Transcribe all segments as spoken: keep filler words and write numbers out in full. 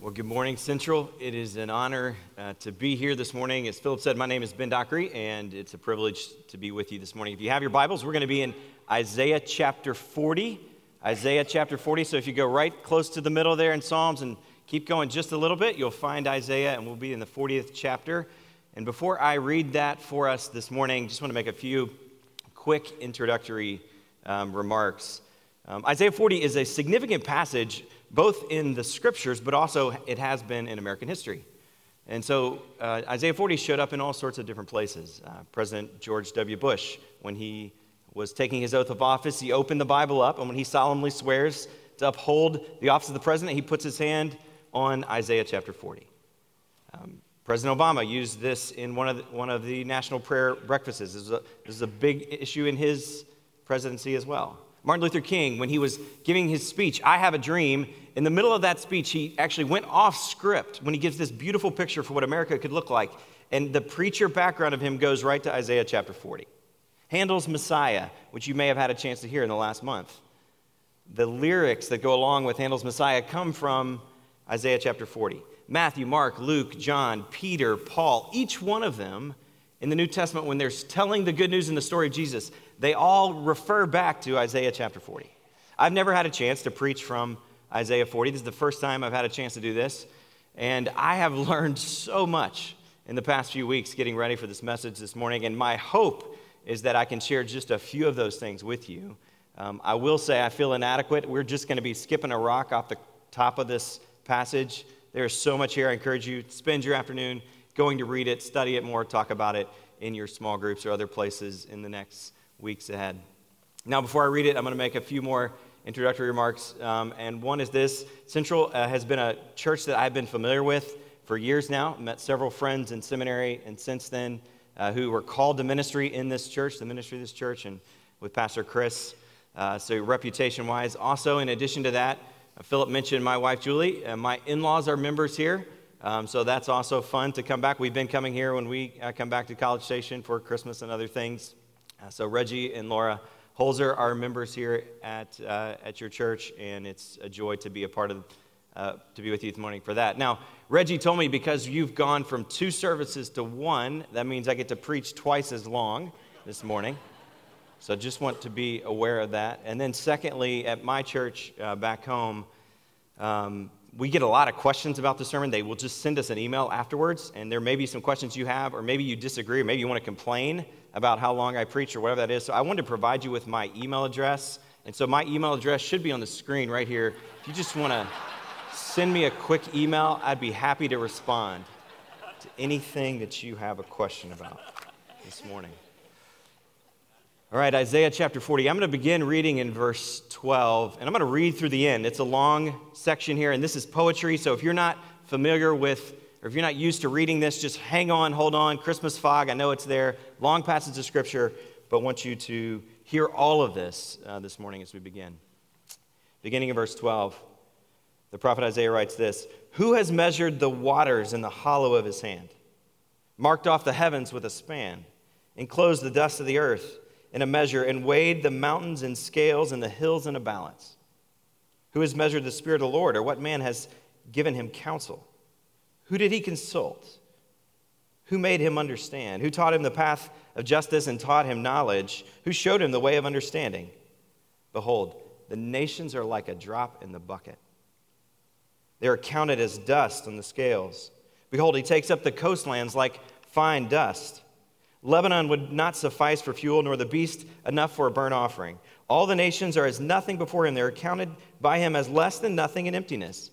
Well, good morning, Central. It is an honor uh, to be here this morning. As Philip said, my name is Ben Dockery, and it's a privilege to be with you this morning. If you have your Bibles, we're going to be in Isaiah chapter forty. Isaiah chapter forty. So if you go right close to the middle there in Psalms and keep going just a little bit, you'll find Isaiah, and we'll be in the fortieth chapter. And before I read that for us this morning, just want to make a few quick introductory um, remarks. Um, Isaiah forty is a significant passage both in the scriptures, but also it has been in American history. And so uh, Isaiah forty showed up in all sorts of different places. Uh, President George W. Bush, when he was taking his oath of office, he opened the Bible up, and when he solemnly swears to uphold the office of the president, he puts his hand on Isaiah chapter forty. Um, President Obama used this in one of the, one of the national prayer breakfasts. This is a, this is a big issue in his presidency as well. Martin Luther King, when he was giving his speech, I Have a Dream, in the middle of that speech, he actually went off script when he gives this beautiful picture for what America could look like. And the preacher background of him goes right to Isaiah chapter forty. Handel's Messiah, which you may have had a chance to hear in the last month. The lyrics that go along with Handel's Messiah come from Isaiah chapter forty. Matthew, Mark, Luke, John, Peter, Paul, each one of them in the New Testament, when they're telling the good news in the story of Jesus, they all refer back to Isaiah chapter forty. I've never had a chance to preach from Isaiah forty. This is the first time I've had a chance to do this. And I have learned so much in the past few weeks getting ready for this message this morning. And my hope is that I can share just a few of those things with you. Um, I will say I feel inadequate. We're just going to be skipping a rock off the top of this passage. There is so much here. I encourage you to spend your afternoon going to read it, study it more, talk about it in your small groups or other places in the next weeks ahead. Now, before I read it, I'm going to make a few more introductory remarks, um, and one is this. Central uh, has been a church that I've been familiar with for years now. Met several friends in seminary, and since then, uh, who were called to ministry in this church, the ministry of this church, and with Pastor Chris. Uh, so reputation-wise, also in addition to that, uh, Philip mentioned my wife, Julie. Uh, my in-laws are members here. Um, so that's also fun to come back. We've been coming here when we uh, come back to College Station for Christmas and other things. Uh, so Reggie and Laura Holzer are members here at uh, at your church, and it's a joy to be a part of, uh, to be with you this morning for that. Now, Reggie told me because you've gone from two services to one, that means I get to preach twice as long this morning. So just want to be aware of that. And then secondly, at my church uh, back home, um, we get a lot of questions about the sermon. They will just send us an email afterwards, and there may be some questions you have, or maybe you disagree, or maybe you want to complain about how long I preach or whatever that is. So I wanted to provide you with my email address, and so my email address should be on the screen right here. If you just want to send me a quick email, I'd be happy to respond to anything that you have a question about this morning. All right, Isaiah chapter forty. I'm going to begin reading in verse twelve, and I'm going to read through the end. It's a long section here, and this is poetry, so if you're not familiar with, or if you're not used to reading this, just hang on, hold on, Christmas fog, I know it's there, long passage of Scripture, but want you to hear all of this uh, this morning as we begin. Beginning in verse twelve, the prophet Isaiah writes this, "Who has measured the waters in the hollow of his hand, marked off the heavens with a span, enclosed the dust of the earth in a measure, and weighed the mountains in scales and the hills in a balance? Who has measured the Spirit of the Lord, or what man has given him counsel? Who did he consult? Who made him understand? Who taught him the path of justice and taught him knowledge? Who showed him the way of understanding? Behold, the nations are like a drop in the bucket. They are counted as dust on the scales. Behold, he takes up the coastlands like fine dust. Lebanon would not suffice for fuel, nor the beast enough for a burnt offering. All the nations are as nothing before him. They are counted by him as less than nothing in emptiness."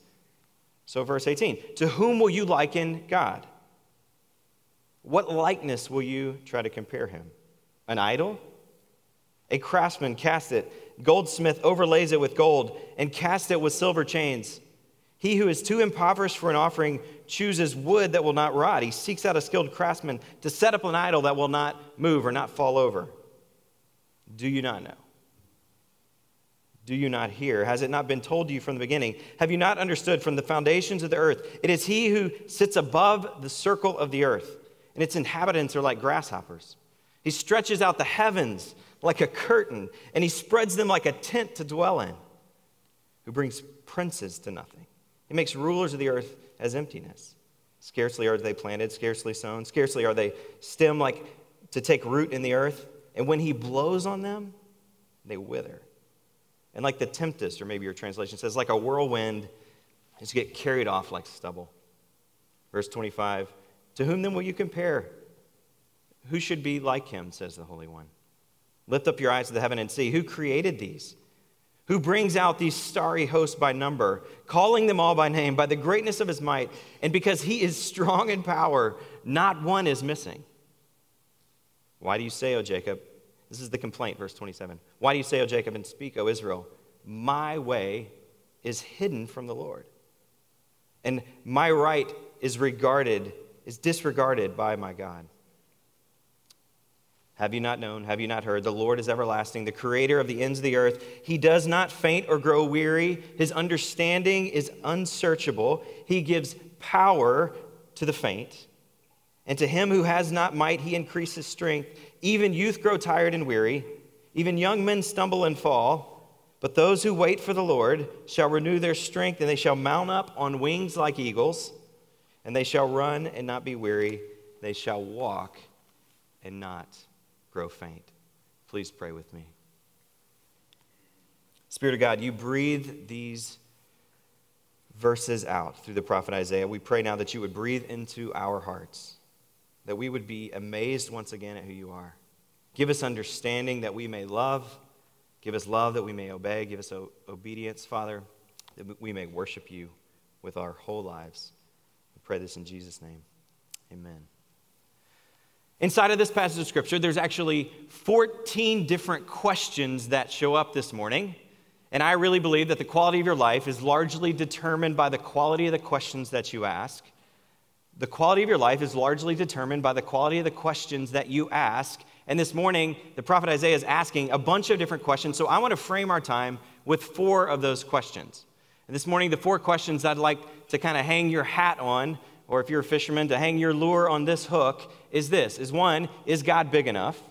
So verse eighteen, "To whom will you liken God? What likeness will you try to compare him? An idol? A craftsman cast it. Goldsmith overlays it with gold and cast it with silver chains. He who is too impoverished for an offering chooses wood that will not rot. He seeks out a skilled craftsman to set up an idol that will not move or not fall over. Do you not know? Do you not hear? Has it not been told to you from the beginning? Have you not understood from the foundations of the earth? It is he who sits above the circle of the earth, and its inhabitants are like grasshoppers. He stretches out the heavens like a curtain, and he spreads them like a tent to dwell in, who brings princes to nothing He makes rulers of the earth as emptiness. Scarcely are they planted, scarcely sown, scarcely are they stem like to take root in the earth. And when he blows on them, they wither. And like the tempest, or maybe your translation says, like a whirlwind, is get carried off like stubble. Verse twenty-five, to whom then will you compare? Who should be like him, says the Holy One. Lift up your eyes to the heaven and see who created these. Who brings out these starry hosts by number, calling them all by name, by the greatness of his might, and because he is strong in power, not one is missing. Why do you say, O Jacob? This is the complaint, verse twenty-seven. Why do you say, O Jacob, and speak, O Israel? My way is hidden from the Lord, and my right is regarded, is disregarded by my God. Have you not known? Have you not heard? The Lord is everlasting, the creator of the ends of the earth. He does not faint or grow weary. His understanding is unsearchable. He gives power to the faint. And to him who has not might, he increases strength. Even youth grow tired and weary. Even young men stumble and fall. But those who wait for the Lord shall renew their strength, and they shall mount up on wings like eagles. And they shall run and not be weary. They shall walk and not grow faint. Please pray with me. Spirit of God, you breathe these verses out through the prophet Isaiah. We pray now that you would breathe into our hearts, that we would be amazed once again at who you are. Give us understanding that we may love. Give us love that we may obey. Give us obedience, Father, that we may worship you with our whole lives. We pray this in Jesus' name. Amen. Inside of this passage of Scripture, there's actually fourteen different questions that show up this morning. And I really believe that the quality of your life is largely determined by the quality of the questions that you ask. The quality of your life is largely determined by the quality of the questions that you ask. And this morning, the prophet Isaiah is asking a bunch of different questions. So I want to frame our time with four of those questions. And this morning, the four questions I'd like to kind of hang your hat on, or if you're a fisherman, to hang your lure on this hook, is this. Is one, is God big enough?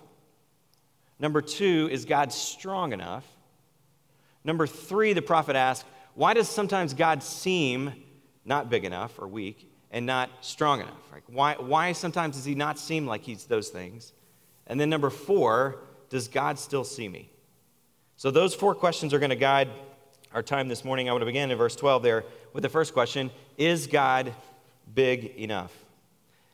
Number two, is God strong enough? Number three, the prophet asks, why does sometimes God seem not big enough or weak and not strong enough? Like why, why sometimes does he not seem like he's those things? And then number four, does God still see me? So those four questions are going to guide our time this morning. I want to begin in verse twelve there with the first question, is God big enough?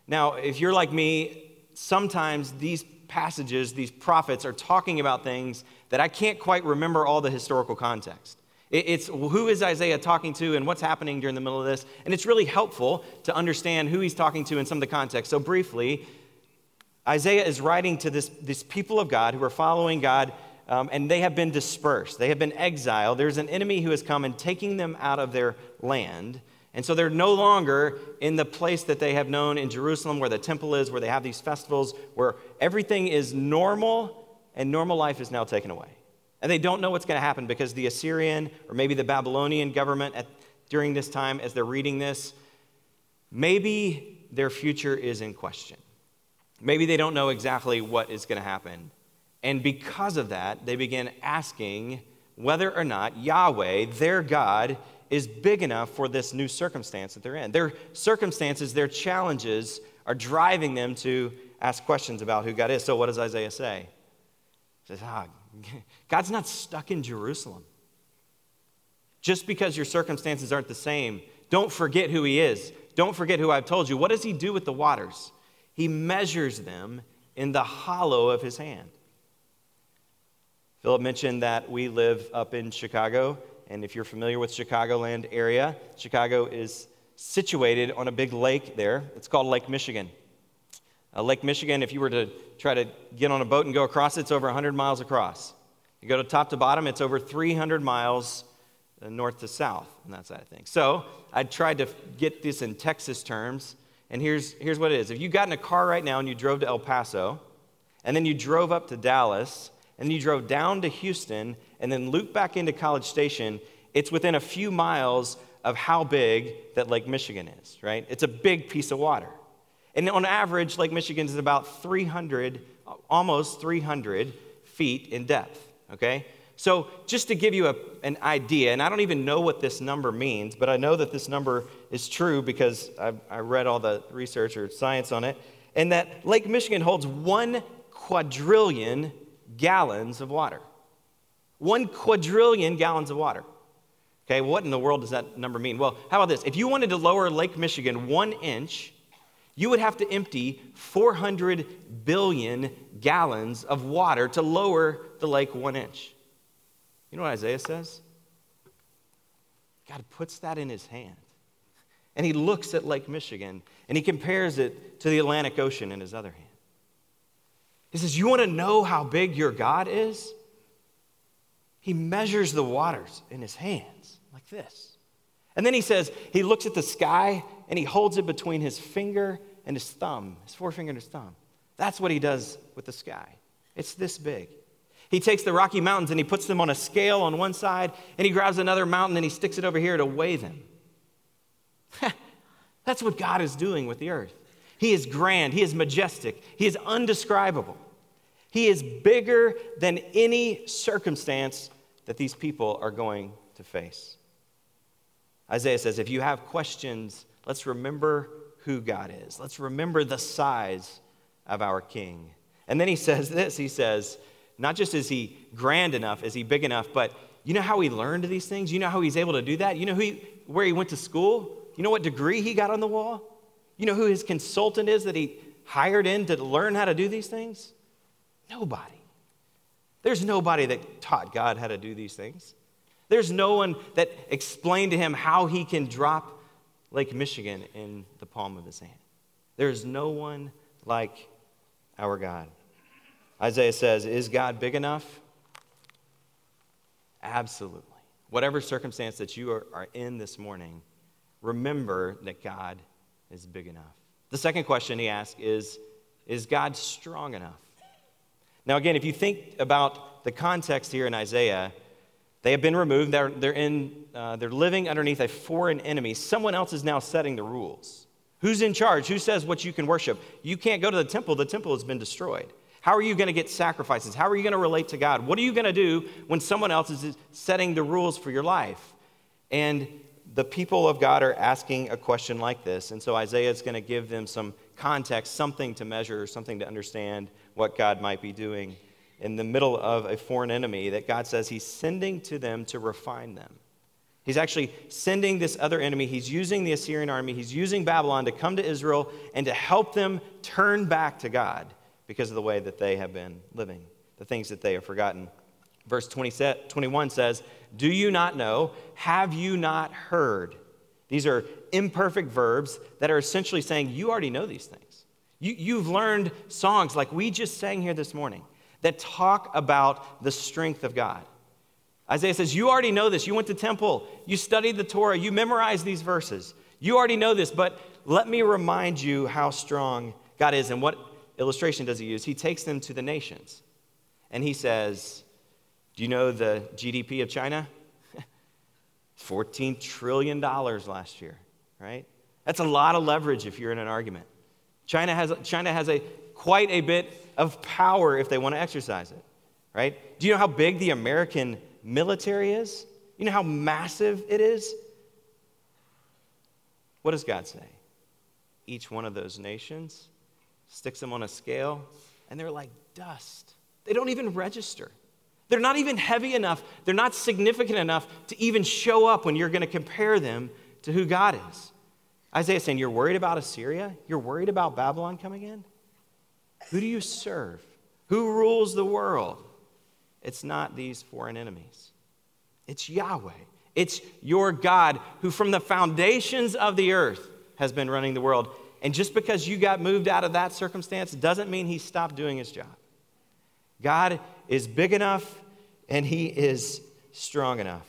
Now, if you're like me, sometimes these passages, these prophets are talking about things that I can't quite remember all the historical context. It's who is Isaiah talking to and what's happening during the middle of this, and it's really helpful to understand who he's talking to in some of the context. So briefly, Isaiah is writing to this, this people of God who are following God, um, and they have been dispersed. They have been exiled. There's an enemy who has come and taking them out of their land. And so they're no longer in the place that they have known in Jerusalem where the temple is, where they have these festivals, where everything is normal and normal life is now taken away. And they don't know what's going to happen because the Assyrian or maybe the Babylonian government at, during this time as they're reading this, maybe their future is in question. Maybe they don't know exactly what is going to happen. And because of that, they begin asking whether or not Yahweh, their God, is big enough for this new circumstance that they're in. Their circumstances, their challenges are driving them to ask questions about who God is. So what does Isaiah say? He says, ah, God's not stuck in Jerusalem. Just because your circumstances aren't the same, don't forget who he is. Don't forget who I've told you. What does he do with the waters? He measures them in the hollow of his hand. Philip mentioned that we live up in Chicago. And if you're familiar with Chicagoland area, Chicago is situated on a big lake there. It's called Lake Michigan. Uh, Lake Michigan, if you were to try to get on a boat and go across, it's over one hundred miles across. You go to top to bottom, it's over three hundred miles north to south and that side of things. So I tried to get this in Texas terms, and here's, here's what it is. If you got in a car right now and you drove to El Paso, and then you drove up to Dallas, and you drove down to Houston, and then loop back into College Station, it's within a few miles of how big that Lake Michigan is, right? It's a big piece of water. And on average, Lake Michigan is about three hundred, almost three hundred feet in depth, okay? So just to give you a, an idea, and I don't even know what this number means, but I know that this number is true because I've, I read all the research or science on it, and that Lake Michigan holds one quadrillion gallons of water. One quadrillion gallons of water. Okay, what in the world does that number mean? Well, how about this? If you wanted to lower Lake Michigan one inch, you would have to empty four hundred billion gallons of water to lower the lake one inch. You know what Isaiah says? God puts that in his hand. And he looks at Lake Michigan, and he compares it to the Atlantic Ocean in his other hand. He says, you want to know how big your God is? He measures the waters in his hands like this. And then he says, he looks at the sky, and he holds it between his finger and his thumb, his forefinger and his thumb. That's what he does with the sky. It's this big. He takes the Rocky Mountains, and he puts them on a scale on one side, and he grabs another mountain, and he sticks it over here to weigh them. That's what God is doing with the earth. He is grand. He is majestic. He is undescribable. He is bigger than any circumstance that these people are going to face. Isaiah says, if you have questions, let's remember who God is. Let's remember the size of our King. And then he says this. He says, not just is he grand enough, is he big enough, but you know how he learned these things? You know how he's able to do that? You know who he, where he went to school? You know what degree he got on the wall? You know who his consultant is that he hired in to learn how to do these things? Nobody. There's nobody that taught God how to do these things. There's no one that explained to him how he can drop Lake Michigan in the palm of his hand. There's no one like our God. Isaiah says, is God big enough? Absolutely. Whatever circumstance that you are, are in this morning, remember that God is big enough. The second question he asks is, is God strong enough? Now again, if you think about the context here in Isaiah, they have been removed. They're, they're, in, uh, they're living underneath a foreign enemy. Someone else is now setting the rules. Who's in charge? Who says what you can worship? You can't go to the temple. The temple has been destroyed. How are you going to get sacrifices? How are you going to relate to God? What are you going to do when someone else is setting the rules for your life? And the people of God are asking a question like this, and so Isaiah is going to give them some context, something to measure, something to understand what God might be doing in the middle of a foreign enemy that God says he's sending to them to refine them. He's actually sending this other enemy. He's using the Assyrian army. He's using Babylon to come to Israel and to help them turn back to God because of the way that they have been living, the things that they have forgotten. Verse twenty-one says, do you not know? Have you not heard? These are imperfect verbs that are essentially saying, you already know these things. You, you've learned songs like we just sang here this morning that talk about the strength of God. Isaiah says, you already know this. You went to temple. You studied the Torah. You memorized these verses. You already know this, but let me remind you how strong God is. And what illustration does he use? He takes them to the nations, and he says, do you know the G D P of China? fourteen trillion dollars last year, right? That's a lot of leverage if you're in an argument. China has China has a quite a bit of power if they want to exercise it, right? Do you know how big the American military is? You know how massive it is? What does God say? Each one of those nations sticks them on a scale, and they're like dust. They don't even register. They're not even heavy enough. They're not significant enough to even show up when you're going to compare them to who God is. Isaiah is saying, you're worried about Assyria? You're worried about Babylon coming in? Who do you serve? Who rules the world? It's not these foreign enemies. It's Yahweh. It's your God who from the foundations of the earth has been running the world. And just because you got moved out of that circumstance doesn't mean he stopped doing his job. God is big enough, and he is strong enough.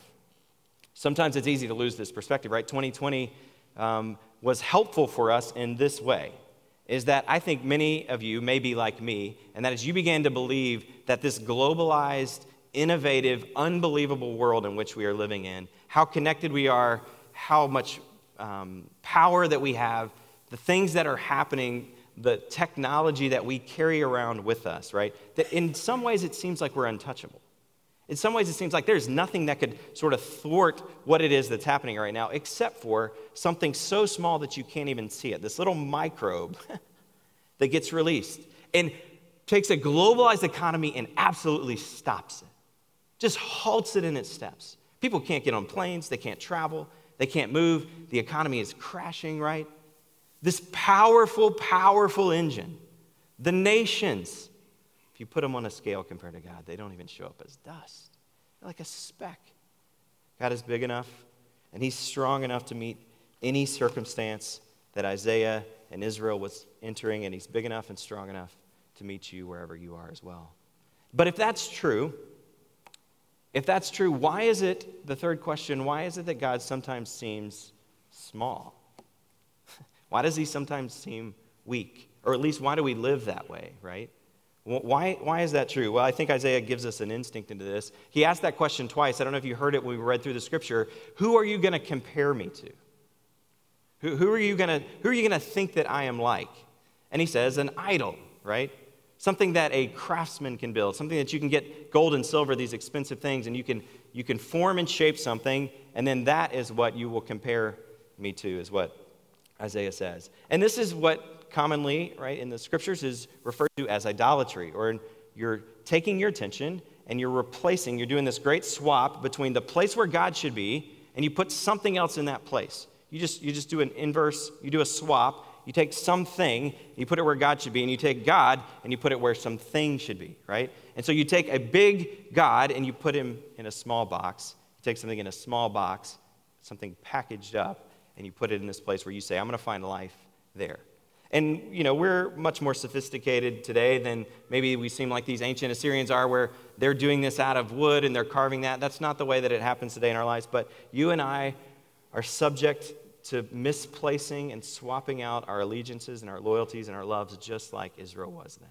Sometimes it's easy to lose this perspective, right? twenty twenty um, was helpful for us in this way, is that I think many of you may be like me, and that is you began to believe that this globalized, innovative, unbelievable world in which we are living in, how connected we are, how much um, power that we have, the things that are happening, the technology that we carry around with us, right? That in some ways it seems like we're untouchable. In some ways, it seems like there's nothing that could sort of thwart what it is that's happening right now, except for something so small that you can't even see it, this little microbe that gets released and takes a globalized economy and absolutely stops it, just halts it in its steps. People can't get on planes, they can't travel, they can't move, the economy is crashing, right? This powerful, powerful engine, the nations, if you put them on a scale compared to God, they don't even show up as dust. They're like a speck. God is big enough, and he's strong enough to meet any circumstance that Isaiah and Israel was entering, and he's big enough and strong enough to meet you wherever you are as well. But if that's true, if that's true, why is it, the third question, why is it that God sometimes seems small? Why does he sometimes seem weak? Or at least why do we live that way, right? Why, why is that true? Well, I think Isaiah gives us an instinct into this. He asked that question twice. I don't know if you heard it when we read through the scripture. Who are you going to compare me to? Who, who are you going to who are you going to think that I am like? And he says an idol, right? Something that a craftsman can build, something that you can get gold and silver, these expensive things, and you can you can form and shape something, and then that is what you will compare me to, is what Isaiah says. And this is what commonly, right, in the scriptures is referred to as idolatry, or you're taking your attention and you're replacing, you're doing this great swap between the place where God should be and you put something else in that place. You just you just do an inverse, you do a swap, you take something, you put it where God should be, and you take God and you put it where something should be, right? And so you take a big God and you put him in a small box. You take something in a small box, something packaged up, and you put it in this place where you say, I'm going to find life there. And, you know, we're much more sophisticated today than maybe we seem like these ancient Assyrians are, where they're doing this out of wood and they're carving that. That's not the way that it happens today in our lives. But you and I are subject to misplacing and swapping out our allegiances and our loyalties and our loves, just like Israel was then.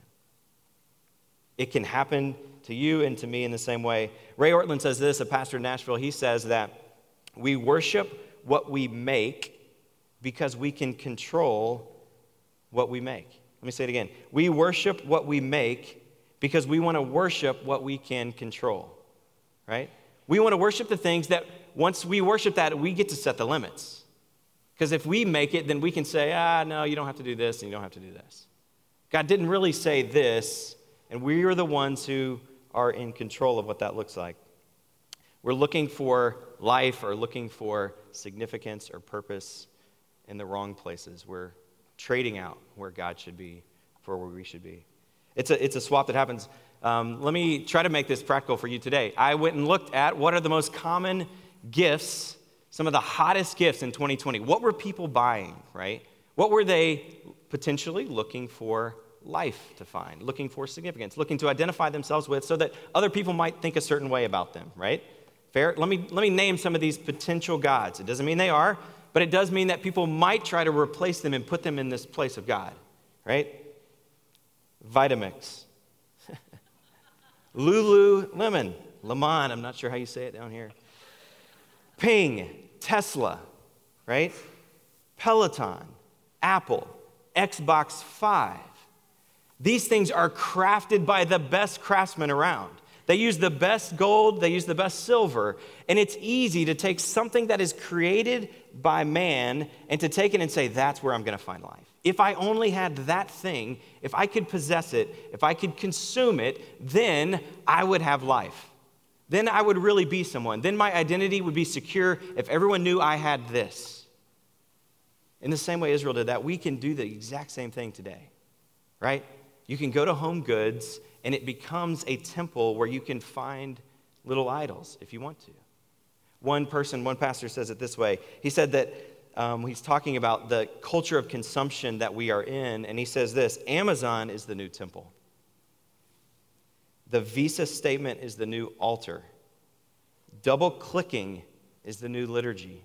It can happen to you and to me in the same way. Ray Ortland says this, a pastor in Nashville. He says that we worship what we make because we can control what we make. Let me say it again. We worship what we make because we want to worship what we can control, right? We want to worship the things that once we worship that, we get to set the limits. Because if we make it, then we can say, ah, no, you don't have to do this and you don't have to do this. God didn't really say this, and we are the ones who are in control of what that looks like. We're looking for life or looking for significance or purpose in the wrong places. We're trading out where God should be for where we should be. It's a it's a swap that happens. Um, let me try to make this practical for you today. I went and looked at what are the most common gifts, some of the hottest gifts in twenty twenty. What were people buying, right? What were they potentially looking for life to find, looking for significance, looking to identify themselves with so that other people might think a certain way about them, right? Fair. Let me let me name some of these potential gods. It doesn't mean they are, but it does mean that people might try to replace them and put them in this place of God, right? Vitamix. Lululemon. Lemon, I'm not sure how you say it down here. Ping, Tesla, right? Peloton, Apple, Xbox five. These things are crafted by the best craftsmen around. They use the best gold, they use the best silver, and it's easy to take something that is created by man and to take it and say, that's where I'm going to find life. If I only had that thing, if I could possess it, if I could consume it, then I would have life. Then I would really be someone. Then my identity would be secure if everyone knew I had this. In the same way Israel did that, we can do the exact same thing today, right? You can go to Home Goods, and it becomes a temple where you can find little idols if you want to. One person, one pastor says it this way. He said that um, he's talking about the culture of consumption that we are in, and he says this, Amazon is the new temple. The Visa statement is the new altar. Double-clicking is the new liturgy.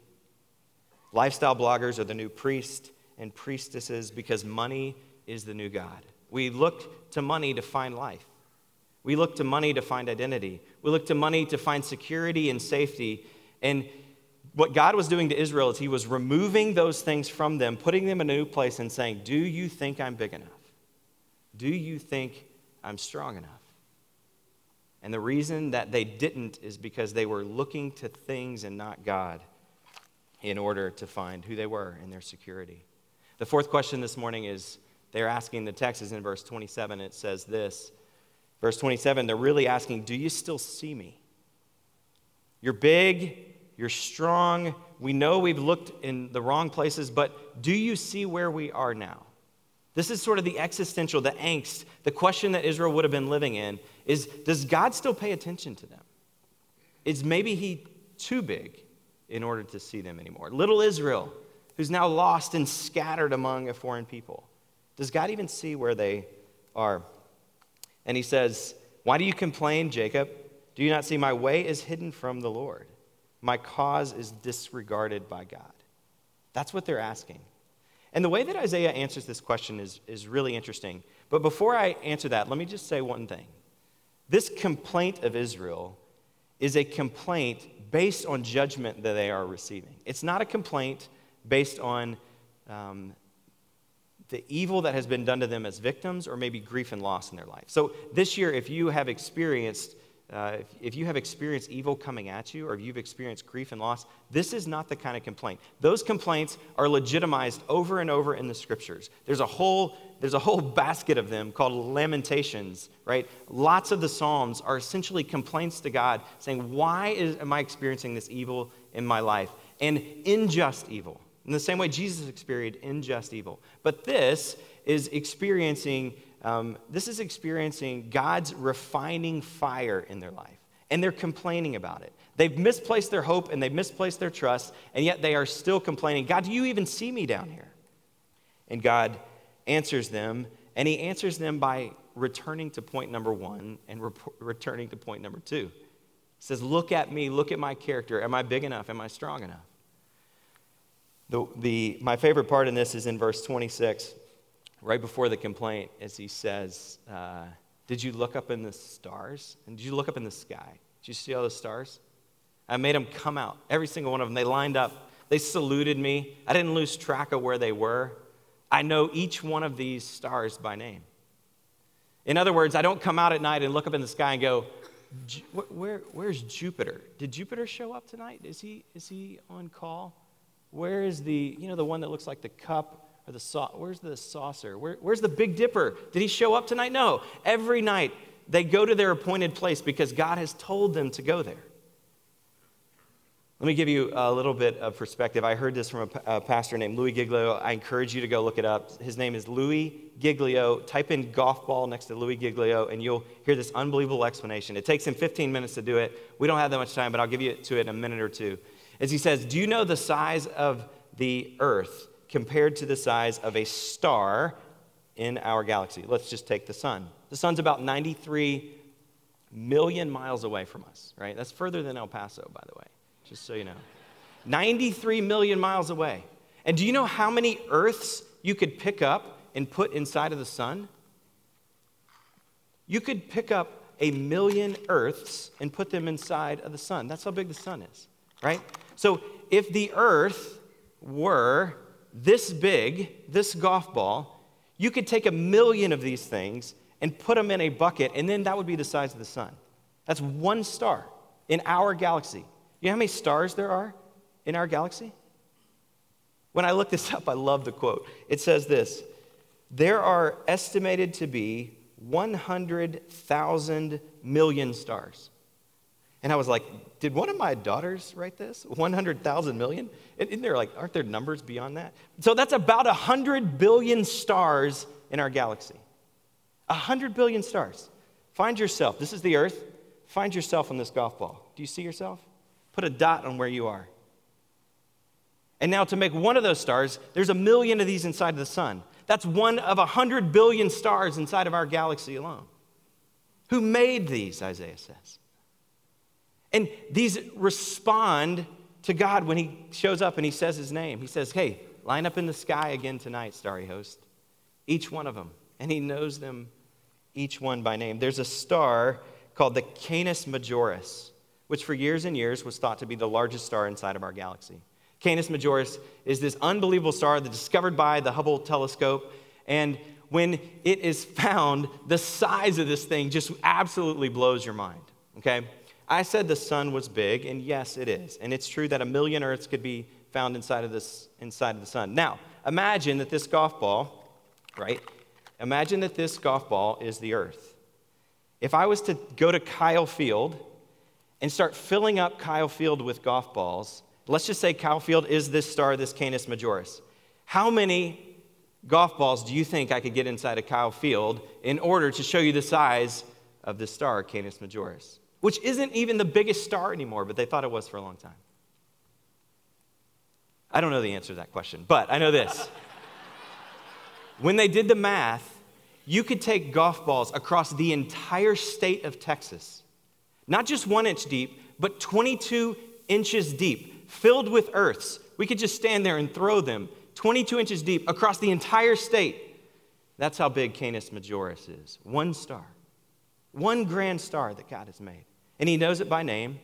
Lifestyle bloggers are the new priests and priestesses because money is the new God. We look to money to find life. We look to money to find identity. We look to money to find security and safety. And what God was doing to Israel is he was removing those things from them, putting them in a new place and saying, do you think I'm big enough? Do you think I'm strong enough? And the reason that they didn't is because they were looking to things and not God in order to find who they were and their security. The fourth question this morning is, they're asking, the text is in verse twenty-seven, it says this. Verse twenty-seven, they're really asking, do you still see me? You're big, you're strong, we know we've looked in the wrong places, but do you see where we are now? This is sort of the existential, the angst, the question that Israel would have been living in is, does God still pay attention to them? Is maybe he too big in order to see them anymore? Little Israel, who's now lost and scattered among a foreign people. Does God even see where they are? And he says, why do you complain, Jacob? Do you not see my way is hidden from the Lord? My cause is disregarded by God. That's what they're asking. And the way that Isaiah answers this question is, is really interesting. But before I answer that, let me just say one thing. This complaint of Israel is a complaint based on judgment that they are receiving. It's not a complaint based on um, the evil that has been done to them as victims or maybe grief and loss in their life. So this year, if you have experienced Uh, if, if you have experienced evil coming at you, or if you've experienced grief and loss, this is not the kind of complaint. Those complaints are legitimized over and over in the scriptures. There's a whole, there's a whole basket of them called Lamentations, right? Lots of the Psalms are essentially complaints to God saying, why is, am I experiencing this evil in my life? And unjust evil. In the same way Jesus experienced unjust evil. But this is experiencing Um, this is experiencing God's refining fire in their life, and they're complaining about it. They've misplaced their hope, and they've misplaced their trust, and yet they are still complaining, God, do you even see me down here? And God answers them, and he answers them by returning to point number one and re- returning to point number two. He says, look at me, look at my character. Am I big enough? Am I strong enough? The, the, my favorite part in this is in verse twenty-six. Right before the complaint, as he says, uh, did you look up in the stars? And did you look up in the sky? Did you see all the stars? I made them come out, every single one of them. They lined up. They saluted me. I didn't lose track of where they were. I know each one of these stars by name. In other words, I don't come out at night and look up in the sky and go, where, where's Jupiter? Did Jupiter show up tonight? Is he, is he on call? Where is the, you know, the one that looks like the cup? Or the sa- where's the saucer? Where, where's the Big Dipper? Did he show up tonight? No. Every night they go to their appointed place because God has told them to go there. Let me give you a little bit of perspective. I heard this from a, a pastor named Louis Giglio. I encourage you to go look it up. His name is Louis Giglio. Type in golf ball next to Louis Giglio, and you'll hear this unbelievable explanation. It takes him fifteen minutes to do it. We don't have that much time, but I'll give you to it in a minute or two. As he says, do you know the size of the earth compared to the size of a star in our galaxy? Let's just take the sun. The sun's about ninety-three million miles away from us, right? That's further than El Paso, by the way, just so you know. ninety-three million miles away. And do you know how many Earths you could pick up and put inside of the sun? You could pick up a million Earths and put them inside of the sun. That's how big the sun is, right? So if the Earth were this big, this golf ball, you could take a million of these things and put them in a bucket, and then that would be the size of the sun. That's one star in our galaxy. You know how many stars there are in our galaxy? When I looked this up, I love the quote. It says this, there are estimated to be one hundred thousand million stars. And I was like, did one of my daughters write this? one hundred thousand million? And they're like, aren't there numbers beyond that? So that's about one hundred billion stars in our galaxy. one hundred billion stars. Find yourself. This is the Earth. Find yourself on this golf ball. Do you see yourself? Put a dot on where you are. And now to make one of those stars, there's a million of these inside of the sun. That's one of one hundred billion stars inside of our galaxy alone. Who made these, Isaiah says. And these respond to God when he shows up and he says his name. He says, hey, line up in the sky again tonight, starry host. Each one of them. And he knows them, each one by name. There's a star called the Canis Majoris, which for years and years was thought to be the largest star inside of our galaxy. Canis Majoris is this unbelievable star that's discovered by the Hubble telescope. And when it is found, the size of this thing just absolutely blows your mind. okay? I said the sun was big, and yes, it is. And it's true that a million Earths could be found inside of this, inside of the sun. Now, imagine that this golf ball, right? Imagine that this golf ball is the Earth. If I was to go to Kyle Field and start filling up Kyle Field with golf balls, let's just say Kyle Field is this star, this Canis Majoris. How many golf balls do you think I could get inside of Kyle Field in order to show you the size of this star, Canis Majoris, which isn't even the biggest star anymore, but they thought it was for a long time? I don't know the answer to that question, but I know this. When they did the math, you could take golf balls across the entire state of Texas, not just one inch deep, but twenty-two inches deep, filled with earths. We could just stand there and throw them twenty-two inches deep across the entire state. That's how big Canis Majoris is. One star. One grand star that God has made. And he knows it by name.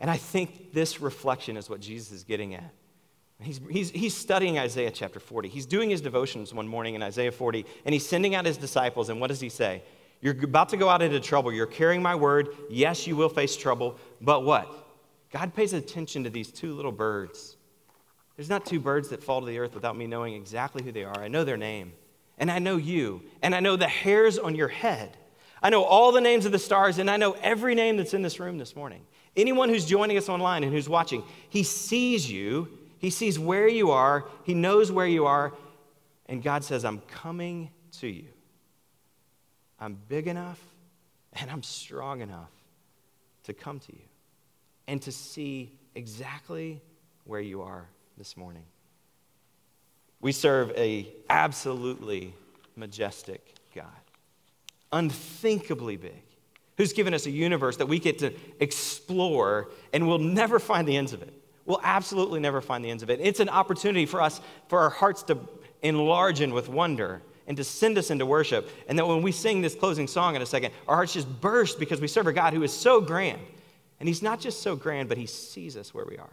And I think this reflection is what Jesus is getting at. He's, he's, he's studying Isaiah chapter forty. He's doing his devotions one morning in Isaiah forty, and he's sending out his disciples, and what does he say? You're about to go out into trouble. You're carrying my word. Yes, you will face trouble, but what? God pays attention to these two little birds. There's not two birds that fall to the earth without me knowing exactly who they are. I know their name, and I know you, and I know the hairs on your head. I know all the names of the stars, and I know every name that's in this room this morning. Anyone who's joining us online and who's watching, he sees you. He sees where you are. He knows where you are. And God says, I'm coming to you. I'm big enough and I'm strong enough to come to you and to see exactly where you are this morning. We serve a absolutely majestic God, unthinkably big, who's given us a universe that we get to explore and we'll never find the ends of it. We'll absolutely never find the ends of it. It's an opportunity for us, for our hearts to enlarge in with wonder and to send us into worship. And that when we sing this closing song in a second, our hearts just burst because we serve a God who is so grand. And he's not just so grand, but he sees us where we are.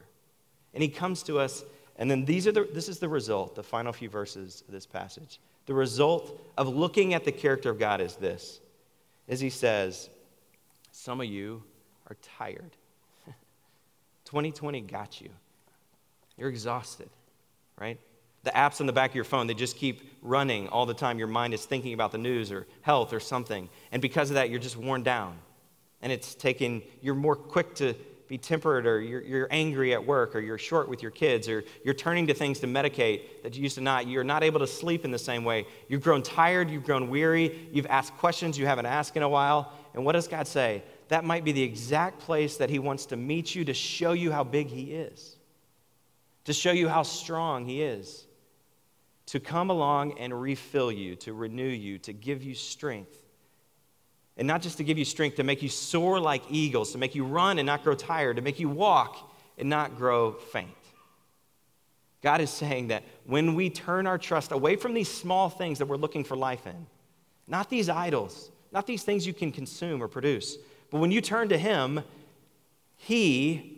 And he comes to us, and then these are the, this is the result, the final few verses of this passage. The result of looking at the character of God is this, as he says, some of you are tired. twenty twenty got you. You're exhausted, right? The apps on the back of your phone, they just keep running all the time. Your mind is thinking about the news or health or something. And because of that, you're just worn down. And it's taken, you're more quick to be tempered, or you're, you're angry at work, or you're short with your kids, or you're turning to things to medicate that you used to not. You're not able to sleep in the same way. You've grown tired. You've grown weary. You've asked questions you haven't asked in a while. And what does God say? That might be the exact place that he wants to meet you to show you how big he is, to show you how strong he is, to come along and refill you, to renew you, to give you strength. And not just to give you strength, to make you soar like eagles, to make you run and not grow tired, to make you walk and not grow faint. God is saying that when we turn our trust away from these small things that we're looking for life in, not these idols, not these things you can consume or produce, but when you turn to him, he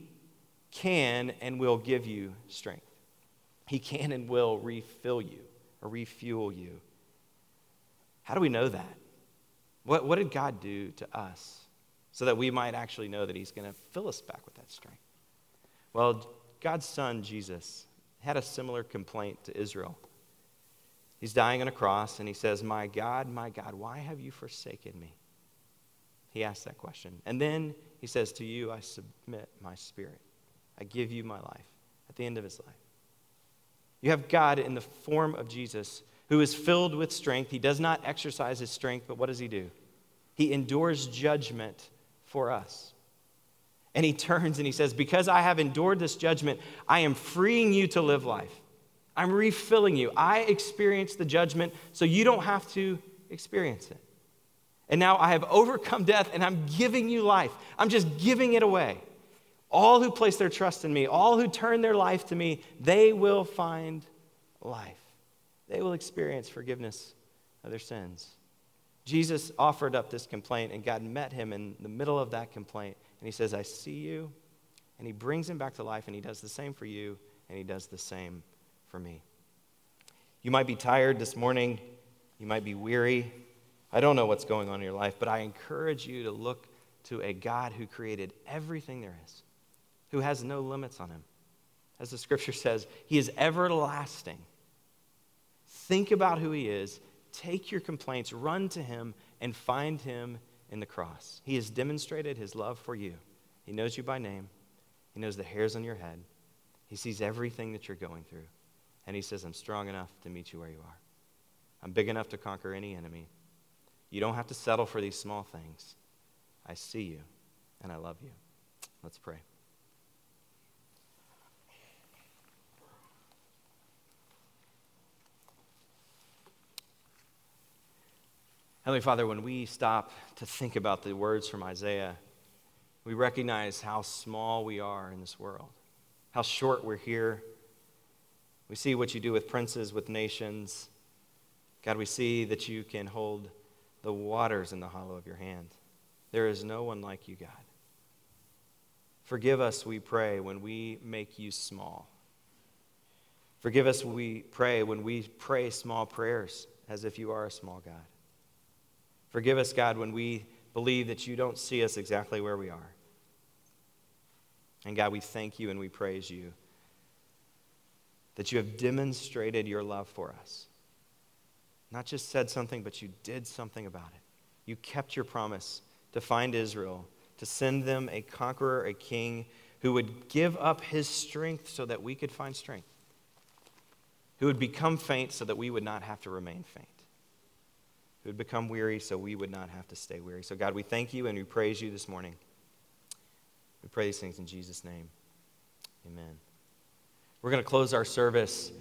can and will give you strength. He can and will refill you or refuel you. How do we know that? What, what did God do to us so that we might actually know that he's going to fill us back with that strength? Well, God's son, Jesus, had a similar complaint to Israel. He's dying on a cross, and he says, my God, my God, why have you forsaken me? He asks that question. And then he says, to you I submit my spirit. I give you my life. At the end of his life, you have God in the form of Jesus, who is filled with strength. He does not exercise his strength, but what does he do? He endures judgment for us. And he turns and he says, because I have endured this judgment, I am freeing you to live life. I'm refilling you. I experienced the judgment, so you don't have to experience it. And now I have overcome death, and I'm giving you life. I'm just giving it away. All who place their trust in me, all who turn their life to me, they will find life. They will experience forgiveness of their sins. Jesus offered up this complaint, and God met him in the middle of that complaint. And he says, I see you. And he brings him back to life, and he does the same for you, and he does the same for me. You might be tired this morning. You might be weary. I don't know what's going on in your life, but I encourage you to look to a God who created everything there is, who has no limits on him. As the scripture says, he is everlasting. Think about who he is. Take your complaints, run to him, and find him in the cross. He has demonstrated his love for you. He knows you by name. He knows the hairs on your head. He sees everything that you're going through. And he says, I'm strong enough to meet you where you are. I'm big enough to conquer any enemy. You don't have to settle for these small things. I see you, and I love you. Let's pray. Heavenly Father, when we stop to think about the words from Isaiah, we recognize how small we are in this world, how short we're here. We see what you do with princes, with nations. God, we see that you can hold the waters in the hollow of your hand. There is no one like you, God. Forgive us, we pray, when we make you small. Forgive us, we pray, when we pray small prayers as if you are a small God. Forgive us, God, when we believe that you don't see us exactly where we are. And God, we thank you and we praise you that you have demonstrated your love for us. Not just said something, but you did something about it. You kept your promise to find Israel, to send them a conqueror, a king, who would give up his strength so that we could find strength, who would become faint so that we would not have to remain faint, who would become weary so we would not have to stay weary. So God, we thank you and we praise you this morning. We pray these things in Jesus' name. Amen. We're going to close our service.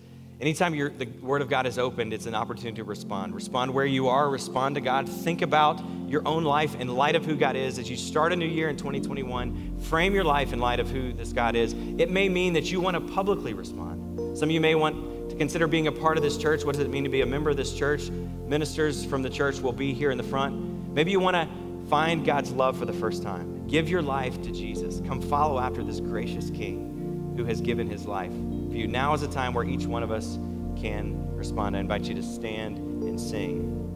Anytime you're, the Word of God is opened, it's an opportunity to respond. Respond where you are. Respond to God. Think about your own life in light of who God is. As you start a new year in twenty twenty-one, frame your life in light of who this God is. It may mean that you want to publicly respond. Some of you may want to consider being a part of this church. What does it mean to be a member of this church? Ministers from the church will be here in the front. Maybe you want to find God's love for the first time. Give your life to Jesus. Come follow after this gracious King who has given his life for you. Now is a time where each one of us can respond. I invite you to stand and sing.